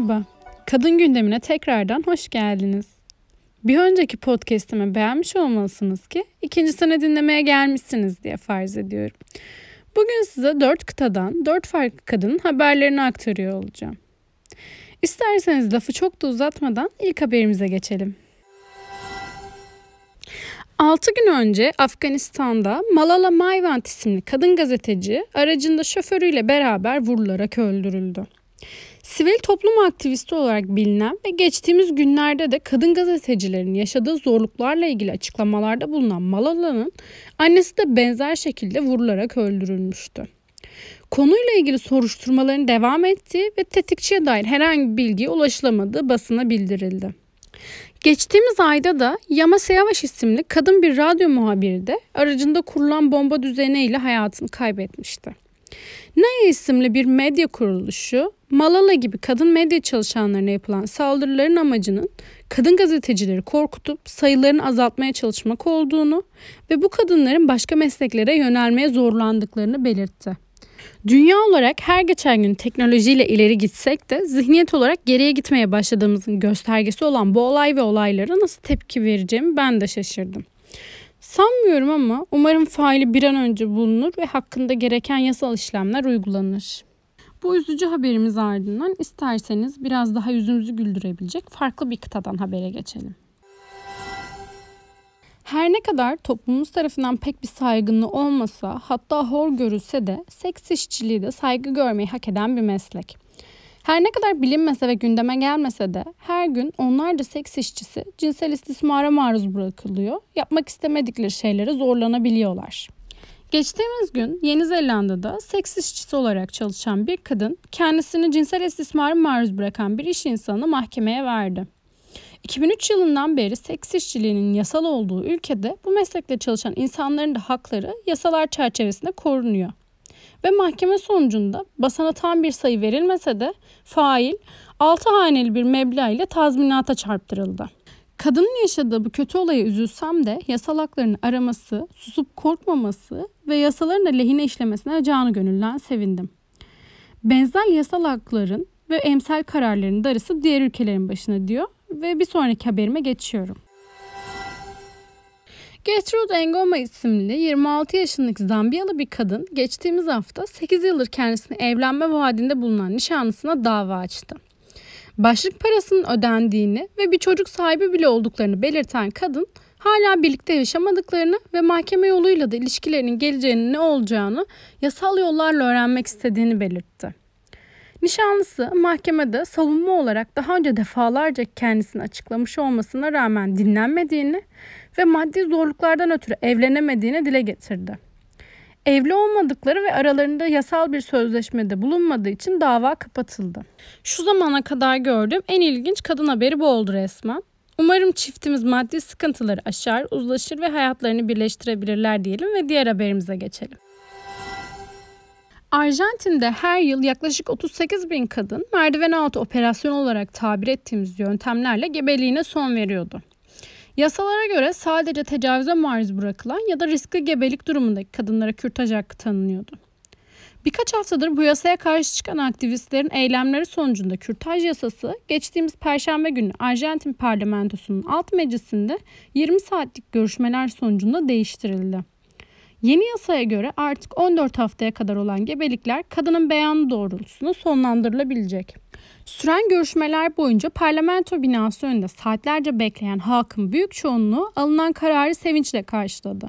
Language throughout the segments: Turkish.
Merhaba, Kadın Gündemi'ne tekrardan hoş geldiniz. Bir önceki podcast'imi beğenmiş olmalısınız ki ikincisini dinlemeye gelmişsiniz diye farz ediyorum. Bugün size 4 kıtadan 4 farklı kadının haberlerini aktarıyor olacağım. İsterseniz lafı çok da uzatmadan ilk haberimize geçelim. 6 gün önce Afganistan'da Malala Maywand isimli kadın gazeteci aracında şoförüyle beraber vurularak öldürüldü. Sivil toplum aktivisti olarak bilinen ve geçtiğimiz günlerde de kadın gazetecilerin yaşadığı zorluklarla ilgili açıklamalarda bulunan Malala'nın annesi de benzer şekilde vurularak öldürülmüştü. Konuyla ilgili soruşturmaların devam ettiği ve tetikçiye dair herhangi bir bilgiye ulaşılamadığı basına bildirildi. Geçtiğimiz ayda da Yama Seyavaş isimli kadın bir radyo muhabiri de aracında kurulan bomba düzeniyle hayatını kaybetmişti. Naya isimli bir medya kuruluşu, Malala gibi kadın medya çalışanlarına yapılan saldırıların amacının kadın gazetecileri korkutup sayılarını azaltmaya çalışmak olduğunu ve bu kadınların başka mesleklere yönelmeye zorlandıklarını belirtti. Dünya olarak her geçen gün teknolojiyle ileri gitsek de zihniyet olarak geriye gitmeye başladığımızın göstergesi olan bu olay ve olaylara nasıl tepki vereceğimi ben de şaşırdım. Sanmıyorum ama umarım faili bir an önce bulunur ve hakkında gereken yasal işlemler uygulanır. Bu üzücü haberimiz ardından isterseniz biraz daha yüzümüzü güldürebilecek farklı bir kıtadan habere geçelim. Her ne kadar toplumumuz tarafından pek bir saygınlığı olmasa, hatta hor görülse de seks işçiliği de saygı görmeyi hak eden bir meslek. Her ne kadar bilinmese ve gündeme gelmese de her gün onlarca seks işçisi cinsel istismara maruz bırakılıyor, yapmak istemedikleri şeylere zorlanabiliyorlar. Geçtiğimiz gün Yeni Zelanda'da seks işçisi olarak çalışan bir kadın kendisini cinsel istismara maruz bırakan bir iş insanı mahkemeye verdi. 2003 yılından beri seks işçiliğinin yasal olduğu ülkede bu meslekte çalışan insanların da hakları yasalar çerçevesinde korunuyor. Ve mahkeme sonucunda basana tam bir sayı verilmese de fail 6 haneli bir meblağ ile tazminata çarptırıldı. Kadının yaşadığı bu kötü olaya üzülsem de yasal haklarını araması, susup korkmaması ve yasaların da lehine işlemesine canı gönülden sevindim. Benzer yasal hakların ve emsal kararların darısı diğer ülkelerin başına diyor ve bir sonraki haberime geçiyorum. Gertrude Engoma isimli 26 yaşındaki Zambiyalı bir kadın geçtiğimiz hafta 8 yıldır kendisine evlenme vaadinde bulunan nişanlısına dava açtı. Başlık parasının ödendiğini ve bir çocuk sahibi bile olduklarını belirten kadın hala birlikte yaşamadıklarını ve mahkeme yoluyla da ilişkilerinin geleceğinin ne olacağını yasal yollarla öğrenmek istediğini belirtti. Nişanlısı mahkemede savunma olarak daha önce defalarca kendisini açıklamış olmasına rağmen dinlenmediğini ve maddi zorluklardan ötürü evlenemediğini dile getirdi. Evli olmadıkları ve aralarında yasal bir sözleşmede bulunmadığı için dava kapatıldı. Şu zamana kadar gördüğüm en ilginç kadın haberi bu oldu resmen. Umarım çiftimiz maddi sıkıntıları aşar, uzlaşır ve hayatlarını birleştirebilirler diyelim ve diğer haberimize geçelim. Arjantin'de her yıl yaklaşık 38 bin kadın merdiven altı operasyon olarak tabir ettiğimiz yöntemlerle gebeliğine son veriyordu. Yasalara göre sadece tecavüze maruz bırakılan ya da riskli gebelik durumundaki kadınlara kürtaj hakkı tanınıyordu. Birkaç haftadır bu yasaya karşı çıkan aktivistlerin eylemleri sonucunda kürtaj yasası geçtiğimiz Perşembe günü Arjantin Parlamentosu'nun alt meclisinde 20 saatlik görüşmeler sonucunda değiştirildi. Yeni yasaya göre artık 14 haftaya kadar olan gebelikler kadının beyanı doğrultusunda sonlandırılabilecek. Süren görüşmeler boyunca parlamento binası önünde saatlerce bekleyen halkın büyük çoğunluğu alınan kararı sevinçle karşıladı.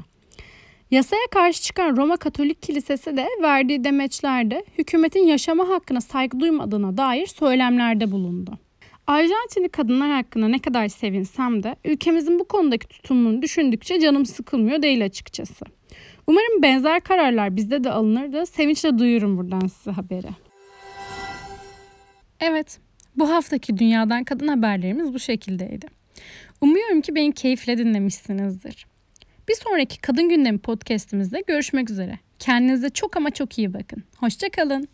Yasaya karşı çıkan Roma Katolik Kilisesi de verdiği demeçlerde hükümetin yaşama hakkına saygı duymadığına dair söylemlerde bulundu. Arjantinli kadınlar hakkında ne kadar sevinsem de ülkemizin bu konudaki tutumunu düşündükçe canım sıkılmıyor değil açıkçası. Umarım benzer kararlar bizde de alınır da sevinçle duyurum buradan size haberi. Evet, bu haftaki Dünyadan Kadın haberlerimiz bu şekildeydi. Umuyorum ki beni keyifle dinlemişsinizdir. Bir sonraki Kadın Gündemi podcastimizde görüşmek üzere. Kendinize çok ama çok iyi bakın. Hoşça kalın.